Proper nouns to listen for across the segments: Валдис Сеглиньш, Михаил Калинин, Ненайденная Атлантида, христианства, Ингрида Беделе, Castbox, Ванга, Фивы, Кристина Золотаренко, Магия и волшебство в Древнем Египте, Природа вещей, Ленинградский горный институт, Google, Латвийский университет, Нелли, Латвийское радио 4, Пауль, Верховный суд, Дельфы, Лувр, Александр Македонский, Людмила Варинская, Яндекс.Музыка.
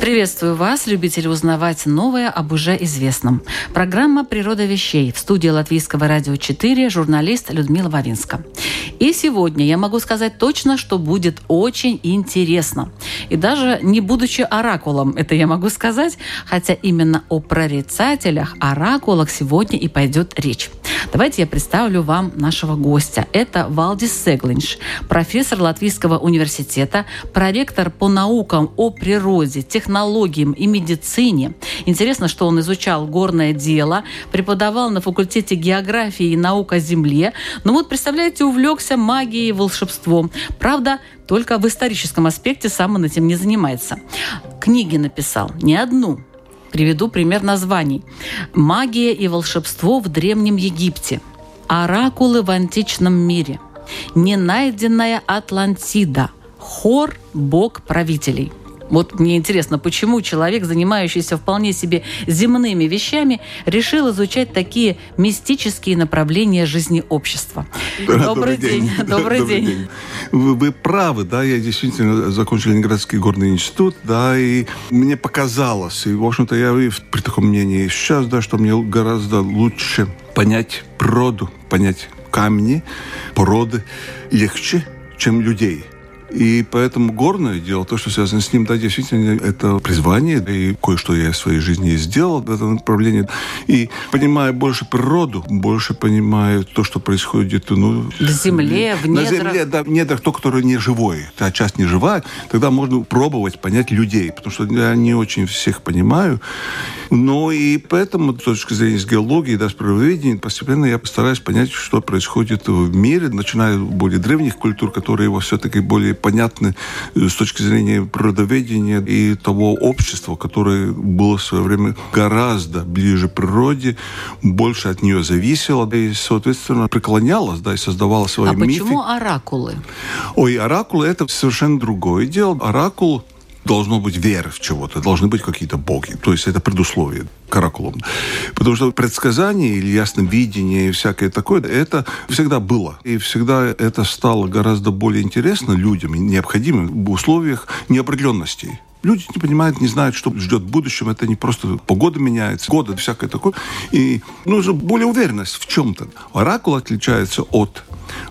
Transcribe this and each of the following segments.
Приветствую вас, любители узнавать новое об уже известном. Программа «Природа вещей». В студии Латвийского радио 4 журналист Людмила Варинская. И сегодня я могу сказать точно, что будет очень интересно. И даже не будучи оракулом, это я могу сказать, хотя именно о прорицателях, оракулах сегодня и пойдет речь. Давайте я представлю вам нашего гостя. Это Валдис Сеглиньш, профессор Латвийского университета, проректор по наукам о природе, технологиям и медицине. Интересно, что он изучал горное дело, преподавал на факультете географии и наук о земле. Но вот, представляете, увлекся магией и волшебством. Правда, только в историческом аспекте сам он этим не занимается. Книги написал не одну. Приведу пример названий. «Магия и волшебство в Древнем Египте», «Оракулы в античном мире», «Ненайденная Атлантида», «Хор, бог правителей». Вот мне интересно, почему человек, занимающийся вполне себе земными вещами, решил изучать такие мистические направления жизни общества. Добрый день. Вы правы, да, я действительно закончил Ленинградский горный институт, да, и мне показалось, и, в общем-то, я при таком мнении сейчас, да, что мне гораздо лучше понять природу, понять камни, породы легче, чем людей. И поэтому горное дело, то, что связано с ним, да, действительно, это призвание. И кое-что я в своей жизни и сделал в этом направлении. И понимая больше природу, больше понимаю то, что происходит, ну... В земле, в недрах. На земле, да, в недрах, то, которое не живое. Та часть не живая, тогда можно пробовать понять людей, потому что я не очень всех понимаю. Но и поэтому, с точки зрения с геологии, да, с природоведения, постепенно я постараюсь понять, что происходит в мире, начиная с более древних культур, которые его все-таки более понятны с точки зрения природоведения и того общества, которое было в свое время гораздо ближе к природе, больше от нее зависело и, соответственно, преклонялось, да, и создавало свои мифы. А почему оракулы? Ой, оракулы – это совершенно другое дело. Оракул – должно быть вера в чего-то, должны быть какие-то боги. То есть это предусловие к оракулам. Потому что предсказание или ясновидение и всякое такое, это всегда было. И всегда это стало гораздо более интересно людям и необходимым в условиях неопределенности. Люди не понимают, не знают, что ждет в будущем. Это не просто погода меняется, годы, всякое такое. И нужна более уверенность в чем-то. Оракул отличается от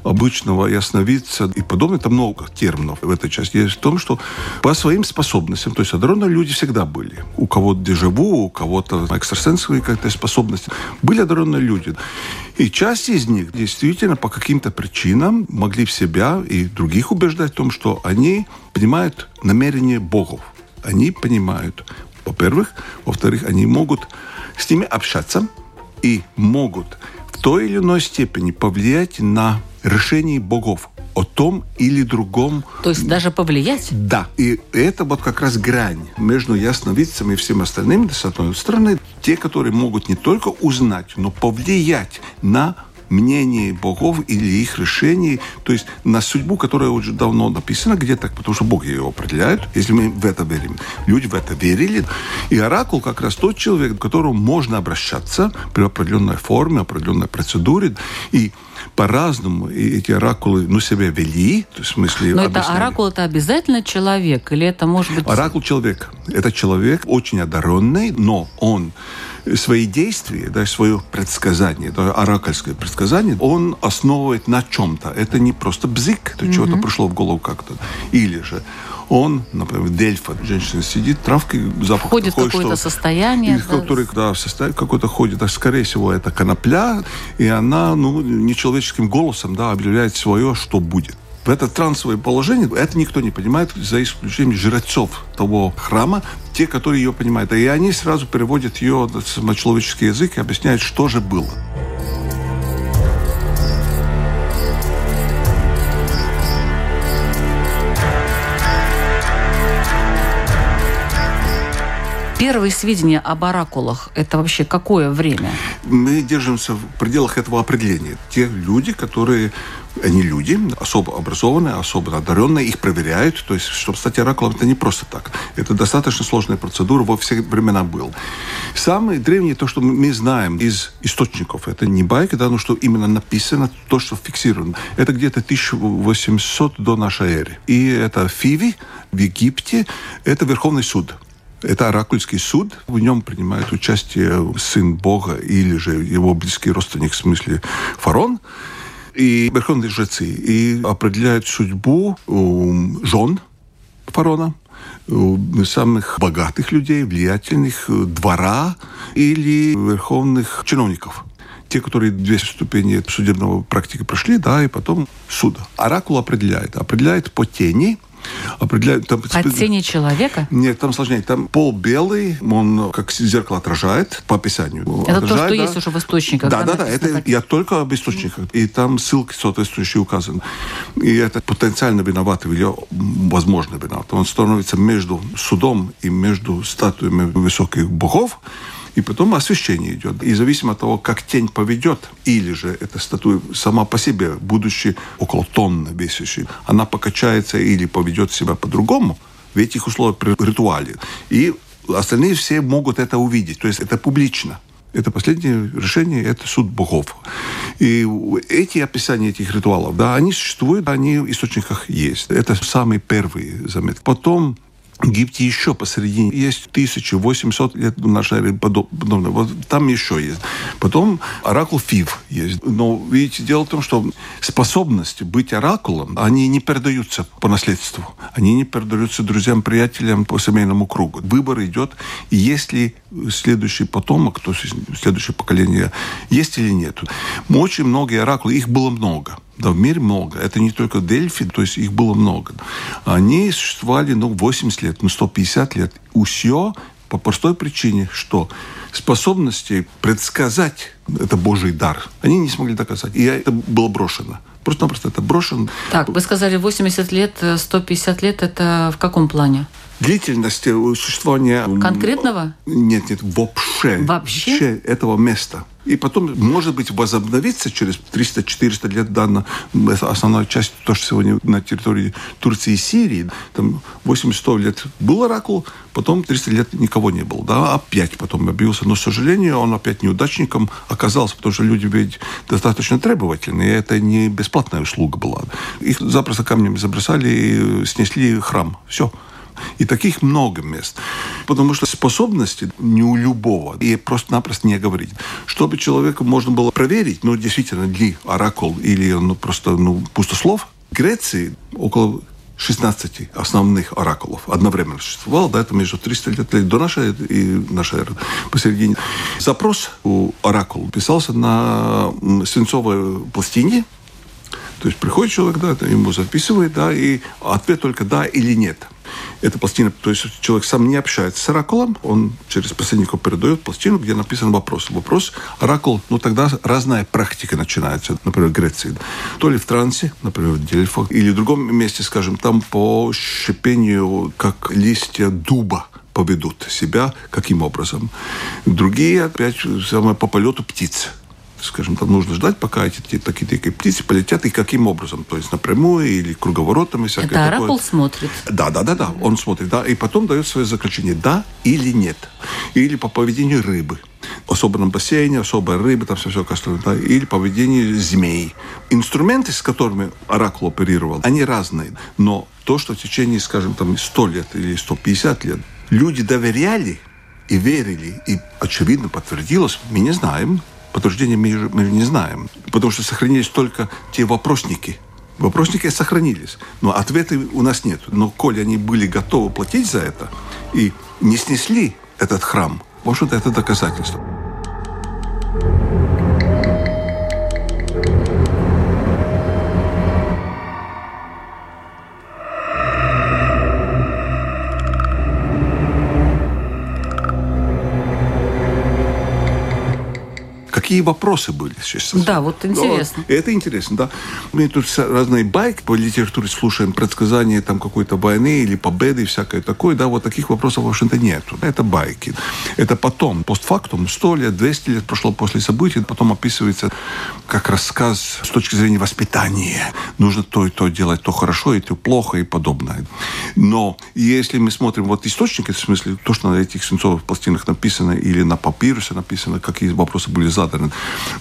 обычного ясновидца и подобное. Там много терминов в этой части. Есть в том, что по своим способностям, то есть одаренные люди всегда были. У кого-то дежавю, у кого-то экстрасенсовые какие-то способности. Были одаренные люди. И часть из них действительно по каким-то причинам могли в себя и других убеждать в том, что они понимают намерения богов. Они понимают, во-первых. Во-вторых, они могут с ними общаться и могут в той или иной степени повлиять на решение богов о том или другом. То есть даже повлиять? Да. И это вот как раз грань между ясновидцами и всем остальным. С одной стороны, те, которые могут не только узнать, но повлиять на мнение богов или их решений, то есть на судьбу, которая уже давно написана, где так, потому что боги его определяют, если мы в это верим. Люди в это верили. И оракул как раз тот человек, к которому можно обращаться при определенной форме, определенной процедуре. И по-разному эти оракулы, ну, себя вели, то есть в смысле... Но объясняли. Это оракул, это обязательно человек? Или это может быть... Оракул человек. Это человек очень одаренный, но он свои действия, да, свое предсказание, да, оракульское предсказание, он основывает на чем-то. Это не просто бзик, это чего-то пришло в голову как-то. Или же он, например, Дельфа, женщина сидит, травки, запах входит такой, что... Входит в какое-то состояние. Который, да, в состоянии какое-то ходит. А, скорее всего, это конопля, и она, ну, нечеловеческим голосом, да, объявляет свое, что будет. В это трансовое положение, это никто не понимает, за исключением жрецов того храма, те, которые ее понимают. И они сразу переводят ее на человеческий язык и объясняют, что же было. Первые сведения об оракулах – это вообще какое время? Мы держимся в пределах этого определения. Те люди, которые... Они люди, особо образованные, особо одаренные, их проверяют. То есть, чтобы стать оракулом, это не просто так. Это достаточно сложная процедура, во все времена была. Самые древние, то, что мы знаем из источников, это не байка, да, но что именно написано, то, что фиксировано. Это где-то 1800 до нашей эры. И это Фивы в Египте, это Верховный суд. Это оракульский суд. В нем принимает участие сын бога или же его близкий родственник, в смысле фараон. И верховные жрецы и определяют судьбу жен фараона, самых богатых людей, влиятельных, двора или верховных чиновников. Те, которые 200 ступеней судебного практики прошли, да, и потом суда. Оракул определяет по тени. Там, от тени человека? Нет, там сложнее. Там пол белый, он как зеркало отражает, по описанию. Это отражает, то, что да. Есть уже в источниках. Да, это я только об источниках. И там ссылки соответствующие указаны. И это потенциально виноват или возможно виноват. Он становится между судом и между статуями высоких богов. И потом освещение идет. И зависимо от того, как тень поведет, или же эта статуя сама по себе, будучи около тонны весящей, она покачается или поведет себя по-другому в этих условиях при ритуале. И остальные все могут это увидеть. То есть это публично. Это последнее решение, это суд богов. И эти описания этих ритуалов, да, они существуют, они в источниках есть. Это самые первые заметки. Потом... В Египте еще посередине есть 1800 лет нашей эры подобное. Вот там еще есть. Потом оракул Фив есть. Но, видите, дело в том, что способности быть оракулом, они не передаются по наследству. Они не передаются друзьям, приятелям по семейному кругу. Выбор идет, если следующий потомок, то есть следующее поколение, есть или нет. Очень многие оракулы, их было много. Да, в мире много. Это не только Дельфи, то есть их было много. Они существовали, 80 лет, 150 лет. Усё по простой причине, что способности предсказать это Божий дар, они не смогли доказать. И это было брошено. Просто-напросто это брошено. Так, вы сказали 80 лет, 150 лет, это в каком плане? Длительность существования... Конкретного? Нет, вообще. Вообще? Этого места. И потом, может быть, возобновится через 300-400 лет данная основная часть, то, что сегодня на территории Турции и Сирии. Там 80-100 лет был оракул, потом 300 лет никого не было. Да, опять потом объявился. Но, к сожалению, он опять неудачником оказался, потому что люди ведь достаточно требовательны. И это не бесплатная услуга была. Их запросто камнями забросали и снесли храм. Все. И таких много мест. Потому что способности не у любого. И просто-напросто не говорить. Чтобы человеку можно было проверить, действительно ли оракул или просто пустослов. В Греции около 16 основных оракулов одновременно существовало. Да, это между 300 лет до нашей и нашей эры. Посередине. Запрос у оракула писался на свинцовой пластине. То есть приходит человек, да, ему записывает, да, и ответ только «да» или «нет». Эта пластина, то есть человек сам не общается с оракулом, он через посредников передает пластину, где написан вопрос. Вопрос, оракул, тогда разная практика начинается, например, в Греции. То ли в трансе, например, в Дельфах, или в другом месте, скажем, там по шипению, как листья дуба поведут себя, каким образом. Другие, опять, по полету птиц. Скажем, там нужно ждать, пока эти такие птицы полетят, и каким образом. То есть напрямую или круговоротом и всякое такое. Это оракул смотрит. Да, он смотрит, да, и потом дает свое заключение, да или нет. Или по поведению рыбы. В особом бассейне, особая рыба, там все остальное, да, или поведение змей. Инструменты, с которыми оракул оперировал, они разные. Но то, что в течение, скажем, 100 лет или 150 лет люди доверяли и верили, и, очевидно, подтвердилось, мы не знаем. Подтверждения мы не знаем, потому что сохранились только те вопросники. Вопросники сохранились, но ответы у нас нет. Но коли они были готовы платить за это и не снесли этот храм, в общем-то, это доказательство. какие вопросы были сейчас. Да, вот интересно. Вот, это интересно, да. Мы тут разные байки по литературе слушаем, предсказания там какой-то войны или победы и всякое такое, да, вот таких вопросов, в общем-то, нету. Это байки. Это потом, постфактум, 100 лет, 200 лет прошло после событий, потом описывается как рассказ с точки зрения воспитания. Нужно то и то делать, то хорошо, и то плохо, и подобное. Но если мы смотрим вот источники, в смысле, то, что на этих свинцовых пластинах написано или на папирусе написано, какие вопросы были заданы,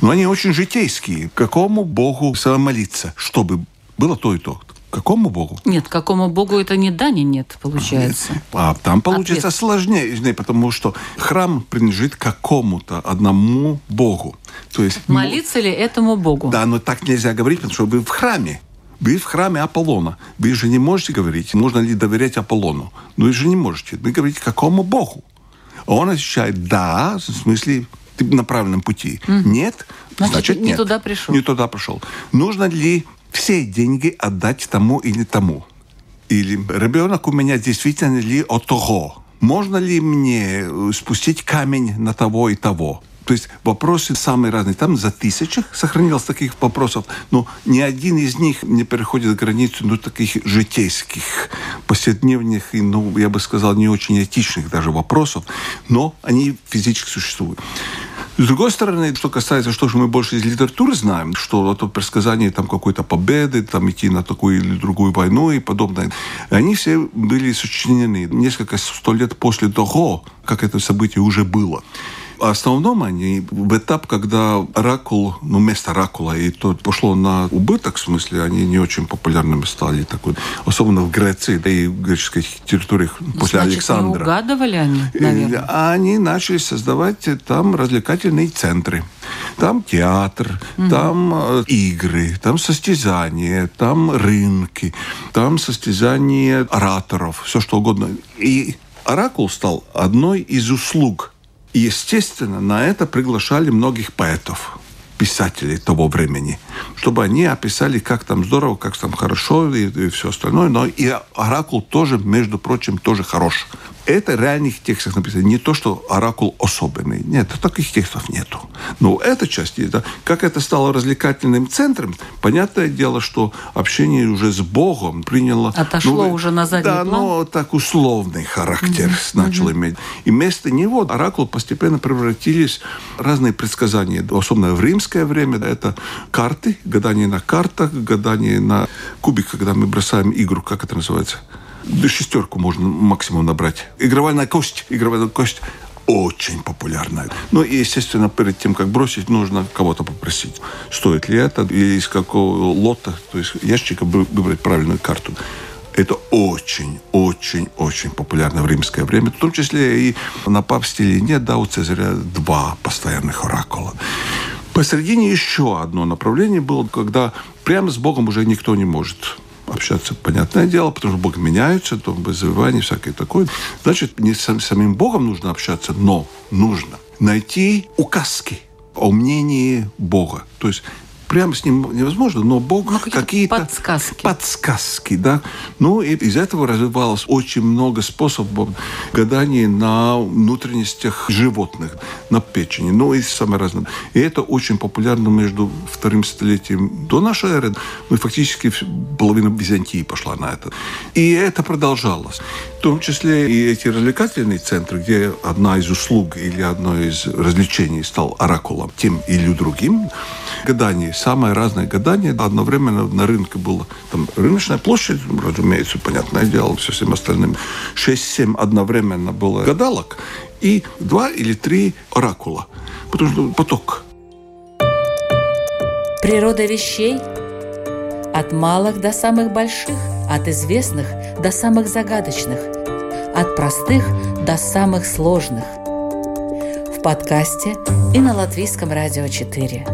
но они очень житейские. Какому богу молиться, чтобы было то и то? Какому богу? Нет, какому богу это не дань, нет, получается. А там получится ответ сложнее, потому что храм принадлежит какому-то одному богу. То есть молиться ли этому богу? Да, но так нельзя говорить, потому что вы в храме. Вы в храме Аполлона. Вы же не можете говорить, можно ли доверять Аполлону. Вы же не можете. Вы говорите, какому богу? Он отвечает, да, в смысле, ты на правильном пути. Нет, значит нет. Не туда пришел. Нужно ли все деньги отдать тому или тому? Или ребенок у меня действительно ли от того? Можно ли мне спустить камень на того и того? То есть вопросы самые разные. Там за тысячи сохранилось таких вопросов, но ни один из них не переходит границу таких житейских, повседневных и, я бы сказал, не очень этичных даже вопросов, но они физически существуют. С другой стороны, что касается, что же мы больше из литературы знаем, что это предсказание там какой-то победы, там идти на такую или другую войну и подобное, они все были сочинены несколько 100 лет после того, как это событие уже было. В основном они в этап, когда оракул, вместо оракула, и то пошло на убыток, в смысле, они не очень популярными стали, такой, особенно в Греции, да и в греческих территориях после Александра. Значит, не угадывали они, наверное? Они начали создавать там развлекательные центры. Там театр, там игры, там состязания, там рынки, там состязания ораторов, все что угодно. И оракул стал одной из услуг. И, естественно, на это приглашали многих поэтов, писателей того времени, чтобы они описали, как там здорово, как там хорошо и все остальное. Но и оракул тоже, между прочим, тоже хорош. Это реальных текстов написано. Не то, что оракул особенный. Нет, таких текстов нету. Но эта часть есть. Да? Как это стало развлекательным центром, понятное дело, что общение уже с Богом приняло... Отошло уже на задний план. Да, но так условный характер начал иметь. И вместо него оракул постепенно превратились в разные предсказания. Особенно в римское время. Это карты, гадание на картах, гадание на кубик, когда мы бросаем игру, как это называется... Шестерку можно максимум набрать. Игровая на кость очень популярная. Ну и, естественно, перед тем, как бросить, нужно кого-то попросить. Стоит ли это? Или из какого лота, то есть ящика, выбрать правильную карту. Это очень-очень-очень популярно в римское время. В том числе и на папской линии, да, у Цезаря 2 постоянных оракула. Посередине еще одно направление было, когда прямо с Богом уже никто не может общаться, понятное дело, потому что Бог меняется, то вызывание всякое такое. Значит, не с самим Богом нужно общаться, но нужно найти указки о мнении Бога. То есть прямо с ним невозможно, но Бог какие-то подсказки, да. Ну, и из этого развивалось очень много способов гадания на внутренностях животных, на печени, ну, и самое разное. И это очень популярно между 2-м столетием до нашей эры. Ну, фактически половина Византии пошла на это. И это продолжалось. В том числе и эти развлекательные центры, где одна из услуг или одно из развлечений стал оракулом тем или другим. Гадание, самое разное гадание. Одновременно на рынке была там рыночная площадь, разумеется, понятное дело, со всем остальным. 6-7 одновременно было гадалок и 2 или 3 оракула. Потому что поток. Природа вещей. От малых до самых больших, от известных до самых загадочных, от простых до самых сложных. В подкасте и на Латвийском радио 4.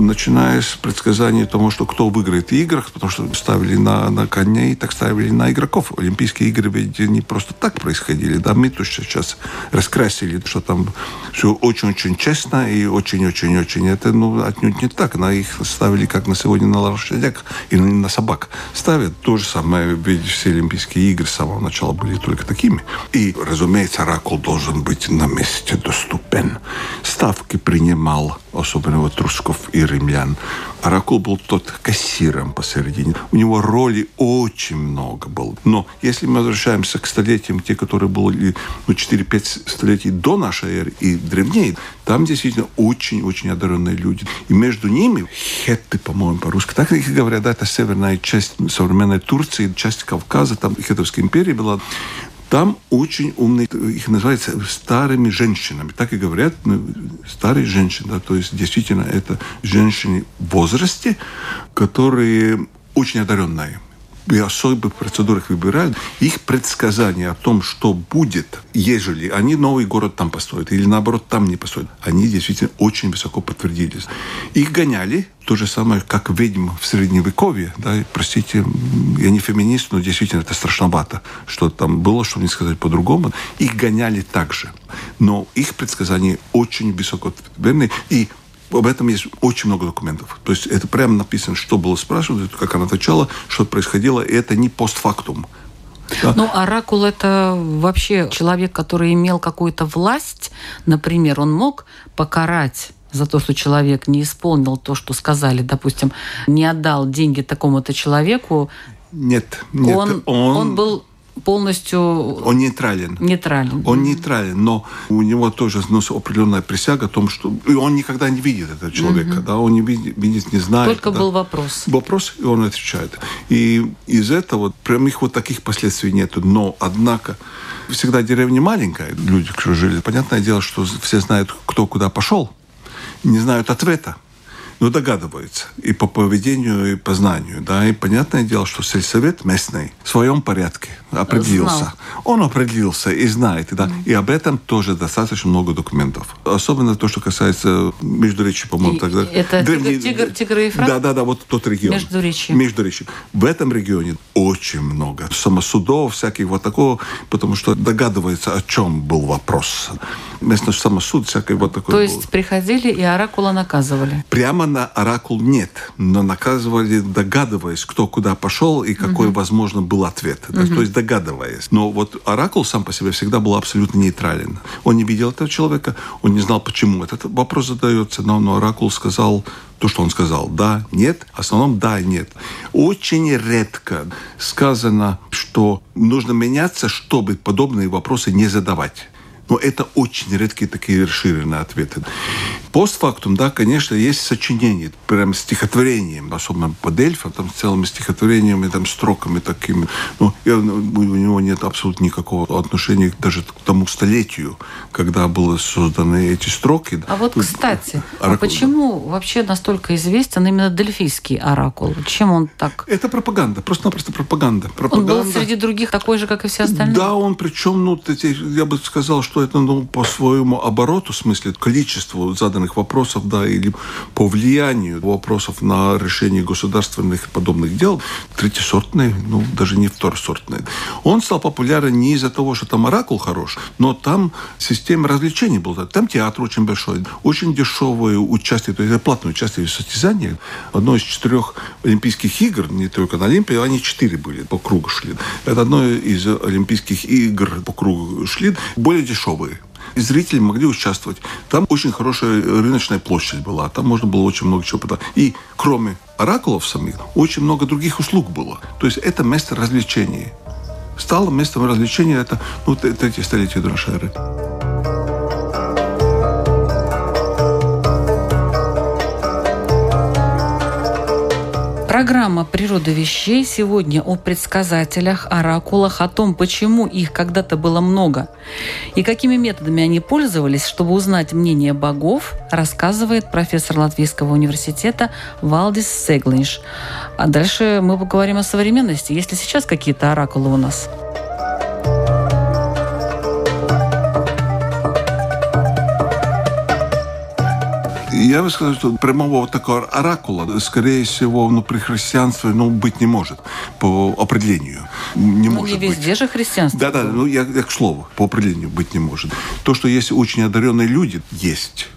начиная с предсказания того, что кто выиграет в играх, потому что ставили на коней, так ставили на игроков. Олимпийские игры ведь не просто так происходили. Да, мы точно сейчас раскрасили, что там все очень-очень честно и очень-очень-очень. Это отнюдь не так. На их ставили, как на сегодня, на лошадях и на собак. Ставят то же самое. Ведь все Олимпийские игры с самого начала были только такими. И, разумеется, оракул должен быть на месте, доступен. Ставки принимал, особенно вот руссков и римлян. Оракул был тот кассиром посередине. У него роли очень много было. Но если мы возвращаемся к столетиям, те, которые были 4-5 столетий до нашей эры и древнее, там действительно очень-очень одаренные люди. И между ними хетты, по-моему, по-русски. Так их говорят, да, это северная часть современной Турции, часть Кавказа, там Хеттовская империя была. Там очень умные, их называют старыми женщинами. Так и говорят, старые женщины. Да, то есть, действительно, это женщины в возрасте, которые очень одаренные. И особо в процедурах выбирают. Их предсказания о том, что будет, ежели они новый город там построят, или наоборот там не построят, они действительно очень высоко подтвердились. Их гоняли. То же самое, как ведьм в Средневековье. Да, простите, я не феминист, но действительно это страшновато, что там было, чтобы не сказать по-другому. Их гоняли также. Но их предсказания очень высоко верны. И об этом есть очень много документов. То есть это прямо написано, что было спрашивано, как она отвечала, что происходило. И это не постфактум. Да. Ну, оракул – это вообще человек, который имел какую-то власть. Например, он мог покарать за то, что человек не исполнил то, что сказали. Допустим, не отдал деньги такому-то человеку. Нет. Он был полностью... Он нейтрален. Он нейтрален, но у него тоже определенная присяга о том, что... И он никогда не видит этого человека. Да? Он не видит, не знает. Только был вопрос. Вопрос, и он отвечает. И из этого прямых таких последствий нет. Но, однако... Всегда деревня маленькая. Люди, кто жили, понятное дело, что все знают, кто куда пошел. Не знают ответа, но догадываются и по поведению, и по знанию. Да? И понятное дело, что сельсовет местный в своем порядке определился. Знал. Он определился и знает. Да? И об этом тоже достаточно много документов. Особенно то, что касается Междуречья, по-моему, тогда. Это Тигр и Ефрат? Да, вот тот регион. Междуречье. В этом регионе очень много самосудов, всяких вот такого, потому что догадывается, о чем был вопрос. Местный самосуд, всякий вот такой. То есть приходили и оракула наказывали? Прямо на оракул нет, но наказывали, догадываясь, кто куда пошел и какой, возможно, был ответ. То есть догадываясь. Но вот оракул сам по себе всегда был абсолютно нейтрален. Он не видел этого человека, он не знал, почему этот вопрос задается, но оракул сказал то, что он сказал. Да, нет. В основном да и нет. Очень редко сказано, что нужно меняться, чтобы подобные вопросы не задавать. Но это очень редкие такие расширенные ответы. Постфактум, да, конечно, есть сочинение, прям стихотворением, особенно по Дельфам, там с целыми стихотворениями, там строками такими. Но у него нет абсолютно никакого отношения даже к тому столетию, когда были созданы эти строки. А вот, кстати, а почему вообще настолько известен именно дельфийский оракул? Чем он так? Это пропаганда, просто-напросто пропаганда. Он был среди других такой же, как и все остальные? Да, он причем, я бы сказал, что это по своему обороту, в смысле, количеству заданных вопросов, да, или по влиянию вопросов на решение государственных подобных дел, третьесортный, даже не второсортный. Он стал популярен не из-за того, что там оракул хорош, но там система развлечений была. Там театр очень большой, очень дешевое участие, то есть платное участие в состязаниях. Одно из 4 Олимпийских игр, не только на Олимпии, они 4 были, по кругу шли. Это одно из Олимпийских игр по кругу шли, более дешевые. И зрители могли участвовать. Там очень хорошая рыночная площадь была. Там можно было очень много чего продать. И кроме оракулов самих, очень много других услуг было. То есть это место развлечений. Стало местом развлечения это 3-е столетие до нашей эры. Программа «Природа вещей» сегодня о предсказателях, оракулах, о том, почему их когда-то было много и какими методами они пользовались, чтобы узнать мнение богов, рассказывает профессор Латвийского университета Валдис Сеглиньш. А дальше мы поговорим о современности. Есть ли сейчас какие-то оракулы у нас? Я Я бы сказал, что прямого вот такого оракула, скорее всего, при христианстве быть не может. По определению не может не быть. Везде же христианство. Да-да, я к слову. По определению быть не может. То, что есть очень одаренные люди, есть.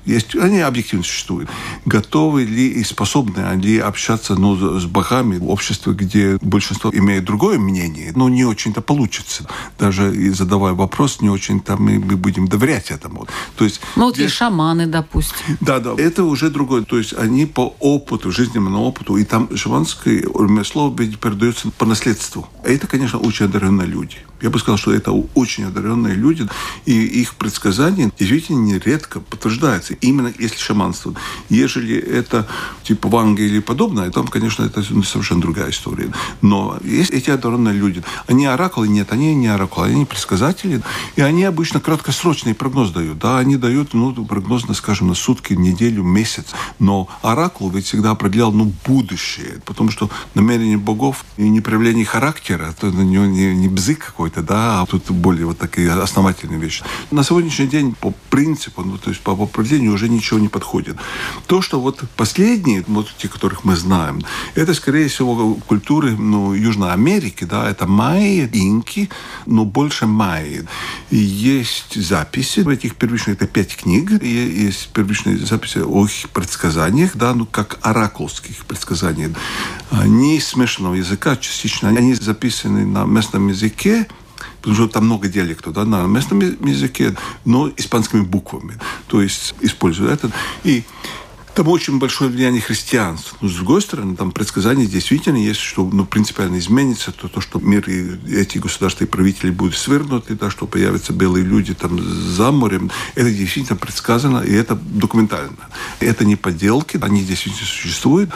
Они объективно существуют. Готовы ли и способны они общаться с богами в обществе, где большинство имеет другое мнение, но не очень-то получится. Даже и задавая вопрос, не очень-то мы будем доверять этому. То есть, и шаманы, допустим. Да, это уже другое. То есть они по опыту, жизненному опыту, и там шаманское ремесло передается по наследству. Это, конечно, очень одаренные люди. Я бы сказал, что это очень одаренные люди, и их предсказания действительно нередко подтверждаются. Именно если шаманство. Ежели это типа ванга или подобное, там, конечно, это совершенно другая история. Но есть эти одаренные люди. Они оракулы? Нет, они не оракулы, они предсказатели. И они обычно краткосрочный прогноз дают. Да, они дают прогноз, скажем, на сутки, неделю, месяц. Но оракул ведь всегда определял будущее. Потому что намерение богов и не проявление характера, это не бзык какой-то, а тут более такие основательные вещи. На сегодняшний день по принципу, то есть по определению уже ничего не подходит. То, что последние, те, которых мы знаем, это, скорее всего, культуры Южной Америки, да, это майя, инки, но больше майя. И есть записи этих первичных, это 5 книг, и есть первичные записи о их предсказаниях, да, как оракулских предсказаний. Они смешанного языка частично, они записаны на местном языке, потому что там много диалектов, да, на местном языке, но испанскими буквами. То есть используют это. И там очень большое влияние христианства. С другой стороны, там предсказания действительно есть, что принципиально изменится, то, что мир и эти государства и правители будут свергнуты, да, что появятся белые люди там за морем. Это действительно предсказано, и это документально. Это не подделки, они действительно существуют.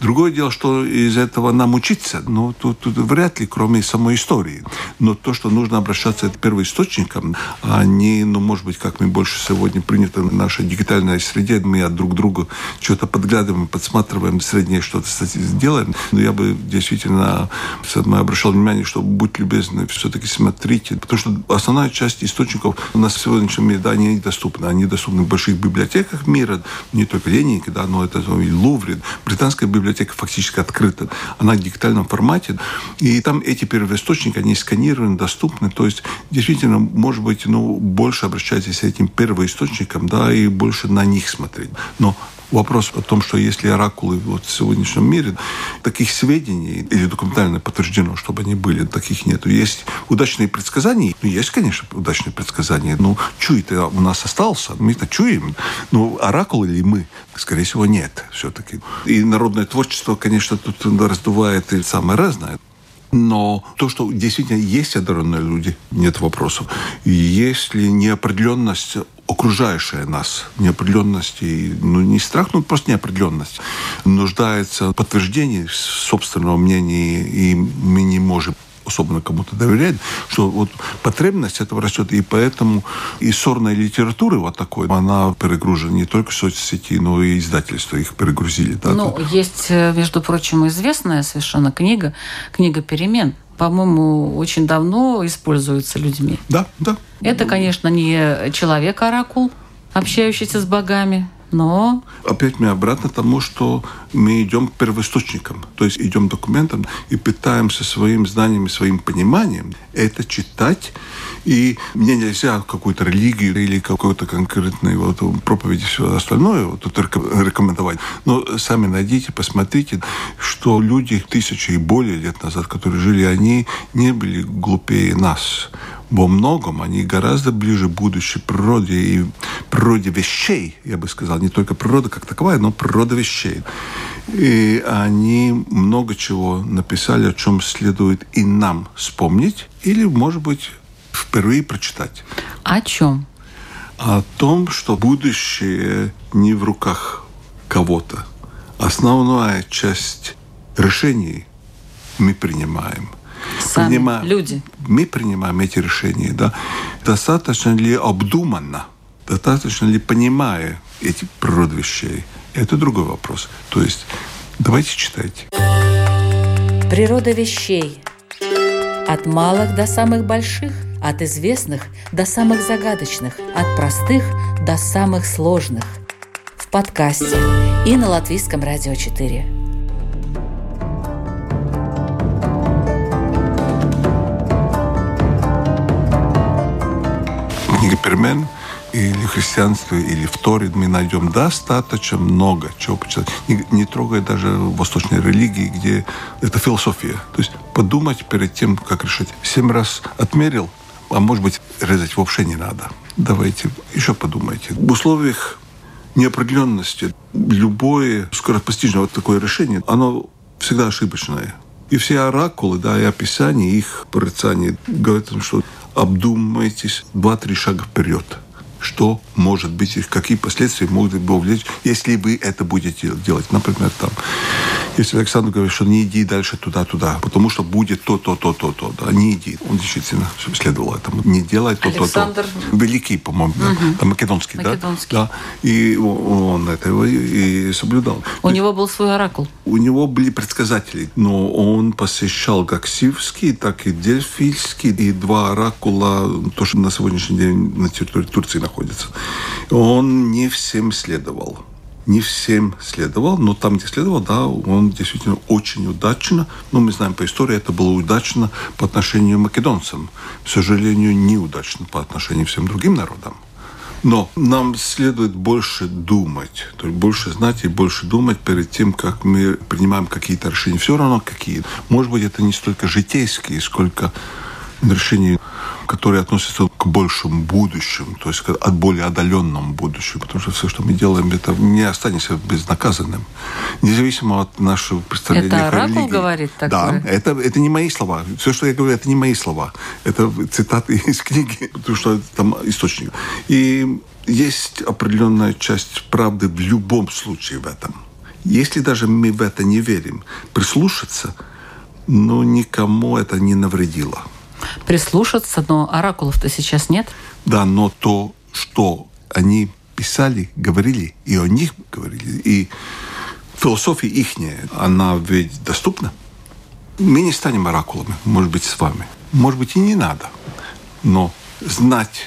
Другое дело, что из этого нам учиться, тут вряд ли, кроме самой истории. Но то, что нужно обращаться к первоисточникам, они, может быть, как мы больше сегодня приняты в нашей дигитальной среде, мы от друг друга что-то подглядываем, подсматриваем, среднее что-то делаем. Но я бы действительно обращал внимание, что будьте любезны, все-таки смотрите. Потому что основная часть источников у нас в сегодняшнем мире, да, они недоступны. Они доступны в больших библиотеках мира, не только Ленинградской, да, но это и Лувре. Британская библиотека фактически открыта. Она в дигитальном формате. И там эти первоисточники, они сканированы, доступны. То есть, действительно, может быть, больше обращайтесь к этим первоисточникам, да, и больше на них смотреть. Но вопрос о том, что если оракулы в сегодняшнем мире, таких сведений или документально подтверждено, чтобы они были, таких нету. Есть удачные предсказания. Есть, конечно, удачные предсказания. Чуй-то у нас остался. Мы-то чуем. Но оракулы ли мы? Скорее всего, нет все-таки. И народное творчество, конечно, тут раздувает и самое разное. Но то, что действительно есть одаренные люди, нет вопросов. Есть ли неопределенность окружающая нас, неопределенность, не страх, просто неопределенность, нуждается в подтверждении собственного мнения, и мы не можем особенно кому-то доверять, что потребность этого растет, и поэтому и сорная литература такой, она перегружена не только соцсети, но и издательства их перегрузили. Да? Есть, между прочим, известная совершенно книга «Перемен». По-моему, очень давно используется людьми. Да. Это, конечно, не человек-оракул, общающийся с богами, но... Опять мы обратно к тому, что мы идем к первоисточникам, то есть идем к документам и пытаемся своим знанием и своим пониманием это читать. И мне нельзя какую-то религию или какой-то конкретной проповеди и все остальное только рекомендовать. Но сами найдите, посмотрите, что люди 1000 и более лет назад, которые жили, они не были глупее нас. Во многом они гораздо ближе к будущей природе и природе вещей, я бы сказал. Не только природа как таковая, но природа вещей. И они много чего написали, о чем следует и нам вспомнить, или, может быть, впервые прочитать. О чем? О том, что будущее не в руках кого-то. Основная часть решений мы принимаем. Люди. Мы принимаем эти решения, да. Достаточно ли обдуманно, достаточно ли понимая эти природы вещей? Это другой вопрос. То есть давайте читайте. Природа вещей. От малых до самых больших, от известных до самых загадочных, от простых до самых сложных. В подкасте и на Латвийском радио 4. Книга Перемен или христианство, или в Торе мы найдем достаточно много чего почитать. Не трогая даже восточной религии, где это философия. То есть подумать перед тем, как решить. 7 раз отмерил, а может быть, резать вообще не надо. Давайте еще подумайте. В условиях неопределенности любое скоропостижное вот такое решение, оно всегда ошибочное. И все оракулы, да, и описания, их прорицания говорят о том, что обдумайтесь 2-3 шага вперед. Что может быть, и какие последствия могут бы увлечь, если вы это будете делать. Например, там, если Александр говорит, что не иди дальше туда-туда, потому что будет то-то-то-то-то. Да, не иди. Он действительно следовал этому. Не делай то-то-то. Александр... Великий, по-моему, да? Там, Македонский. Да? И он этого и соблюдал. У него был свой оракул. У него были предсказатели, но он посещал как Сивский, так и Дельфийский, и 2 оракула, то, что на сегодняшний день на территории Турции находится. Он не всем следовал, но там, где следовал, да, он действительно очень удачно, но мы знаем по истории, это было удачно по отношению к македонцам, к сожалению, неудачно по отношению к всем другим народам. Но нам следует больше думать, то есть больше знать и больше думать перед тем, как мы принимаем какие-то решения, все равно какие. Может быть, это не столько житейские, сколько решения, которые относятся к большему будущему, то есть к более отдаленному будущему, потому что все, что мы делаем, это не останется безнаказанным, независимо от нашего представления о религии. Это оракул говорит такое? Да, это не мои слова. Все, что я говорю, это не мои слова. Это цитаты из книги, потому что там источник. И есть определенная часть правды в любом случае в этом. Если даже мы в это не верим, прислушаться, но никому это не навредило. Прислушаться, но оракулов-то сейчас нет. Да, но то, что они писали, говорили, и о них говорили, и философия ихняя, она ведь доступна. Мы не станем оракулами, может быть, с вами. Может быть, и не надо. Но знать,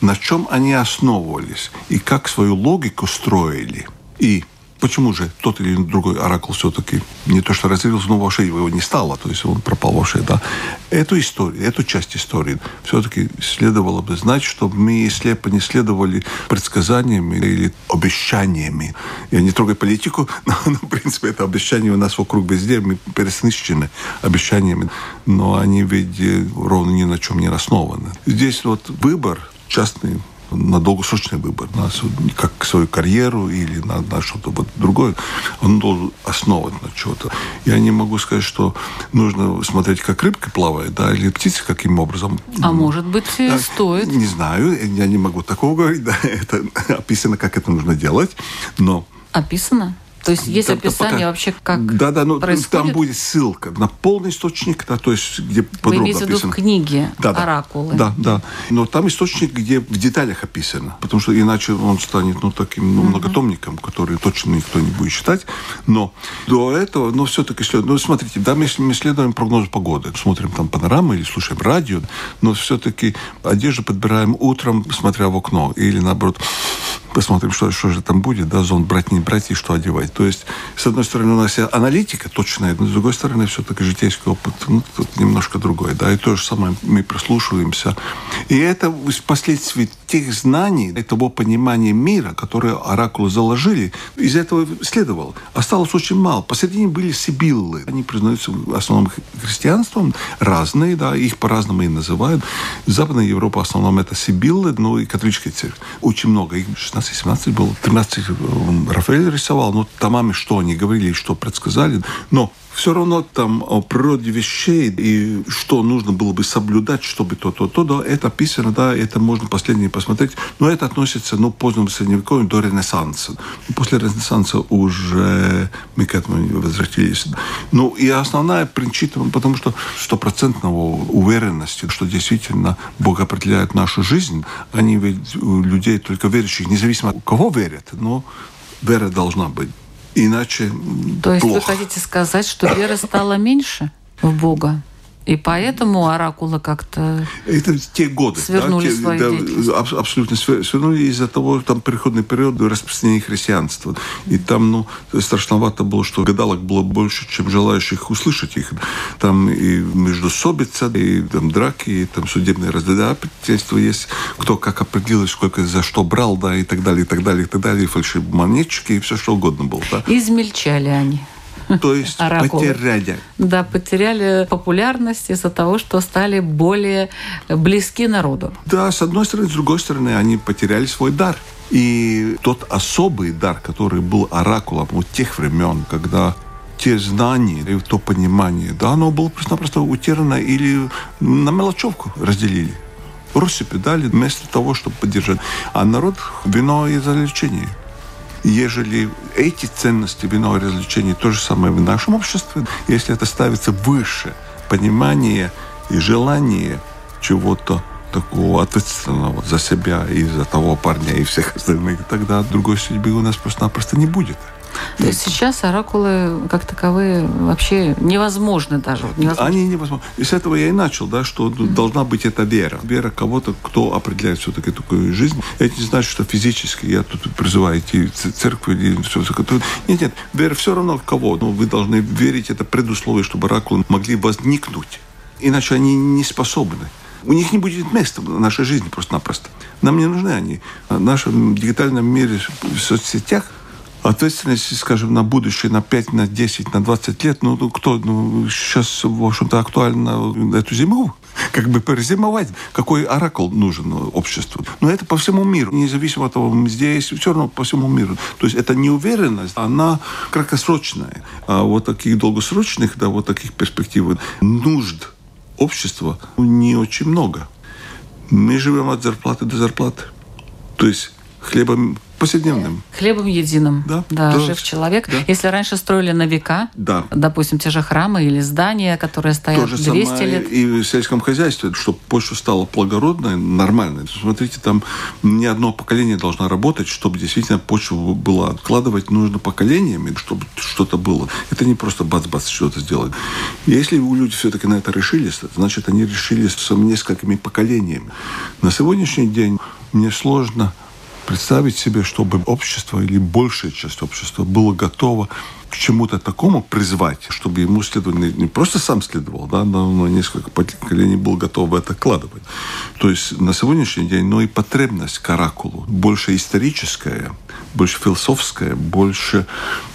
на чем они основывались, и как свою логику строили, и почему же тот или другой оракул все-таки не то что развился, но вообще его не стало, то есть он пропал вообще, да. Эту историю, эту часть истории все-таки следовало бы знать, чтобы мы слепо не следовали предсказаниями или обещаниями. Я не трогаю политику, но в принципе, это обещания у нас вокруг везде, мы пересыщены обещаниями, но они ведь ровно ни на чем не основаны. Здесь вот выбор частный, на долгосрочный выбор, на как свою карьеру или на что-то вот другое, он должен основывать на чего-то. Я не могу сказать, что нужно смотреть, как рыбка плавает, да, или птица каким образом. А может быть, да, стоит? Не знаю, я не могу такого говорить, да, это описано, как это нужно делать, но... Описано? То есть есть там, описание пока... вообще, как да, но происходит? Там будет ссылка на полный источник, да, то есть где подробно описано. Вы имеете в виду в книге «Оракулы». Да. Но там источник, где в деталях описано, потому что иначе он станет таким многотомником, который точно никто не будет читать. Но до этого, все-таки следует... Смотрите, да, если мы следуем прогнозу погоды, смотрим там панорамы или слушаем радио, но все-таки одежду подбираем утром, смотря в окно, или наоборот... Посмотрим, что же там будет, да, зонт брать, не брать и что одевать. То есть, с одной стороны, у нас аналитика точная, но с другой стороны, все-таки житейский опыт, тут немножко другой, да, и то же самое мы прислушиваемся. И это впоследствии тех знаний, этого понимания мира, которое оракулы заложили, из этого следовало. Осталось очень мало. Посередине были сибиллы. Они признаются в основном христианством, разные, да, их по-разному и называют. Западная Европа в основном это сибиллы, но и католическая церковь. Очень много, их 16 17 было, 13 Рафаэль рисовал, но томами, что они говорили и что предсказали. Но все равно там о природе вещей и что нужно было бы соблюдать, чтобы да, это описано, да, это можно последнее посмотреть. Но это относится, позднему средневековью до Ренессанса. После Ренессанса уже мы к этому возвратились. И основная причина, потому что стопроцентного уверенности, что действительно Бог определяет нашу жизнь, они ведь у людей только верующих, независимо от кого верят, но вера должна быть. Иначе плохо. То есть вы хотите сказать, что вера стала меньше в Бога? И поэтому оракулы как-то свернули свои деятельность. Абсолютно свернули из-за того, что там переходный период распространения христианства. И там страшновато было, что гадалок было больше, чем желающих услышать их. Там и междоусобица, и там драки, и там судебные разбирательства есть. Кто как определил, сколько за что брал, да, и так далее, и так далее, и так далее. И фальшивомонетчики, и все, что угодно было. Да. Измельчали они. То есть потеряли. Да, потеряли популярность из-за того, что стали более близки народу. Да, с одной стороны, с другой стороны, они потеряли свой дар. И тот особый дар, который был оракулом у тех времен, когда те знания и то понимание, да, оно было просто-напросто утеряно или на мелочевку разделили. Россыпи дали вместо того, чтобы поддержать. А народ вино и развлечение. Ежели эти ценности, вино и развлечения, то же самое в нашем обществе, если это ставится выше понимания и желания чего-то такого ответственного за себя и за того парня и всех остальных, тогда другой судьбы у нас просто-напросто не будет. То есть сейчас оракулы как таковые вообще невозможны даже. Невозможно. Они невозможны. И с этого я и начал, да, что должна быть эта вера. Вера кого-то, кто определяет все-таки такую жизнь. Это не значит, что физически я тут призываю идти в церковь или все такое. Нет, нет. Вера все равно в кого. Но вы должны верить, это предусловие, чтобы оракулы могли возникнуть. Иначе они не способны. У них не будет места в нашей жизни просто-напросто. Нам не нужны они. В нашем дигитальном мире, в соцсетях, ответственность, скажем, на будущее, на 5, на 10, на 20 лет, сейчас, в общем-то, актуально эту зиму, как бы перезимовать, какой оракул нужен обществу. Но это по всему миру, независимо от того, здесь, все равно по всему миру. То есть эта неуверенность, она краткосрочная. А вот таких долгосрочных, да, вот таких перспектив, нужд общества не очень много. Мы живем от зарплаты до зарплаты. То есть хлебом повседневным. Хлебом единым. Да, жив человек. Да. Если раньше строили на века, да, допустим, те же храмы или здания, которые стоят 200 лет. И в сельском хозяйстве, чтобы почва стала благородной, нормальной. Смотрите, там ни одно поколение должно работать, чтобы действительно почву было откладывать нужно поколениями, чтобы что-то было. Это не просто бац-бац что-то сделать. Если люди все-таки на это решились, значит, они решились с несколькими поколениями. На сегодняшний день мне сложно представить себе, чтобы общество или большая часть общества было готово к чему-то такому призвать, чтобы ему следовало, не просто сам следовал, да, но несколько поколений был готов это вкладывать. То есть на сегодняшний день, и потребность к оракулу больше историческая, больше философская, больше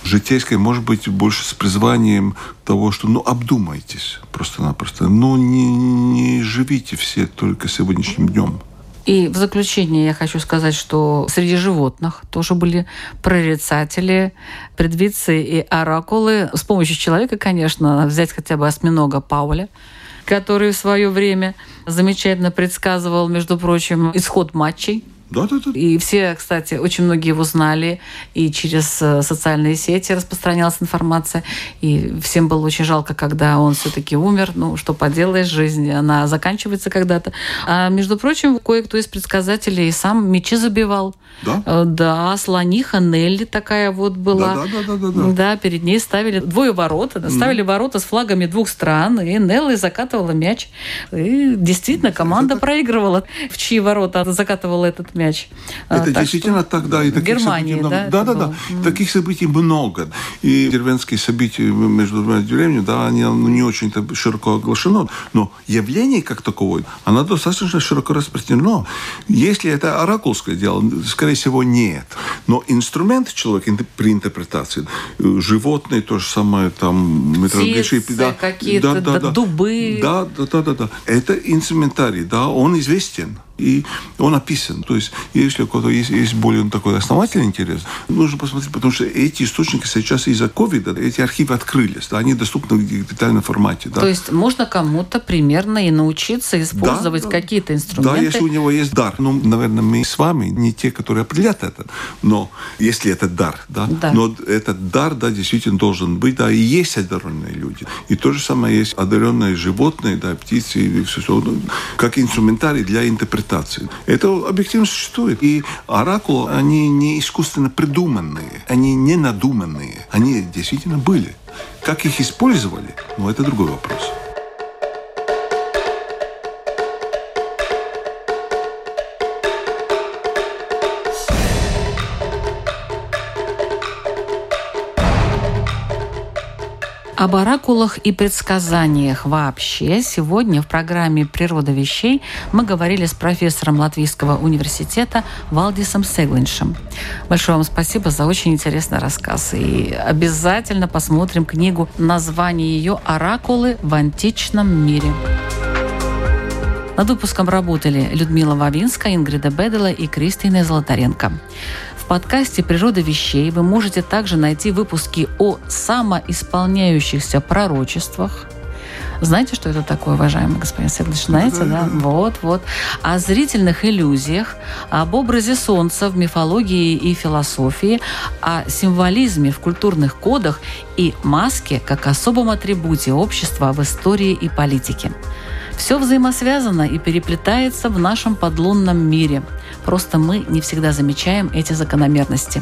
житейская, может быть, больше с призванием того, что, обдумайтесь просто-напросто, не живите все только сегодняшним днем. И в заключение я хочу сказать, что среди животных тоже были прорицатели, предвидцы и оракулы. С помощью человека, конечно, взять хотя бы осьминога Пауля, который в свое время замечательно предсказывал, между прочим, исход матчей. Да. И все, кстати, очень многие его знали, и через социальные сети распространялась информация, и всем было очень жалко, когда он все-таки умер. Что поделаешь, жизнь, она заканчивается когда-то. А, между прочим, кое-кто из предсказателей сам мечи забивал. Да? Да, слониха Нелли такая вот была. Да. Да, перед ней ставили двое ворот, ставили ворота с флагами двух стран, и Нелли закатывала мяч. И действительно, команда проигрывала. В чьи ворота закатывала этот мяч. Это так действительно тогда. И в Германии, да? Таких событий много. И деревенские события между двумя деревнями, да, они не очень-то широко оглашены. Но явление как таковое, оно достаточно широко распространено. Если это оракульское дело, скорее всего, нет. Но инструмент человека при интерпретации, животные, то же самое, там, металлургические, да, какие-то дубы. Да. Это инструментарий, да, он известен. И он описан. То есть, если у кого-то есть более такой основательный интерес, нужно посмотреть, потому что эти источники сейчас из-за ковида, эти архивы открылись, да, они доступны в дигитальном формате. Да. То есть, можно кому-то примерно и научиться использовать какие-то инструменты. Да, если у него есть дар. Наверное, мы с вами не те, которые определят это, но если это дар, да. Но этот дар, да, действительно должен быть, да, и есть одаренные люди. И то же самое есть одаренные животные, да, птицы, и все, как инструментарий для интерпретации. Это объективно существует. И оракулы, они не искусственно придуманные, они не надуманные. Они действительно были. Как их использовали, это другой вопрос. Об оракулах и предсказаниях вообще сегодня в программе «Природа вещей» мы говорили с профессором Латвийского университета Валдисом Сеглиньшем. Большое вам спасибо за очень интересный рассказ. И обязательно посмотрим книгу, название ее «Оракулы в античном мире». Над выпуском работали Людмила Варинская, Ингрида Беделе и Кристина Золотаренко. В подкасте «Природа вещей» вы можете также найти выпуски о самоисполняющихся пророчествах. Знаете, что это такое, уважаемый господин Сеглиньш? Знаете, да? Вот. О зрительных иллюзиях, об образе солнца в мифологии и философии, о символизме в культурных кодах и маске как особом атрибуте общества в истории и политике. Все взаимосвязано и переплетается в нашем подлунном мире. Просто мы не всегда замечаем эти закономерности.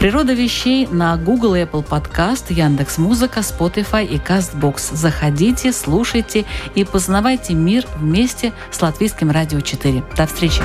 «Природа вещей» на Google и Apple Podcast, Яндекс.Музыка, Spotify и Castbox. Заходите, слушайте и познавайте мир вместе с Латвийским радио 4. До встречи!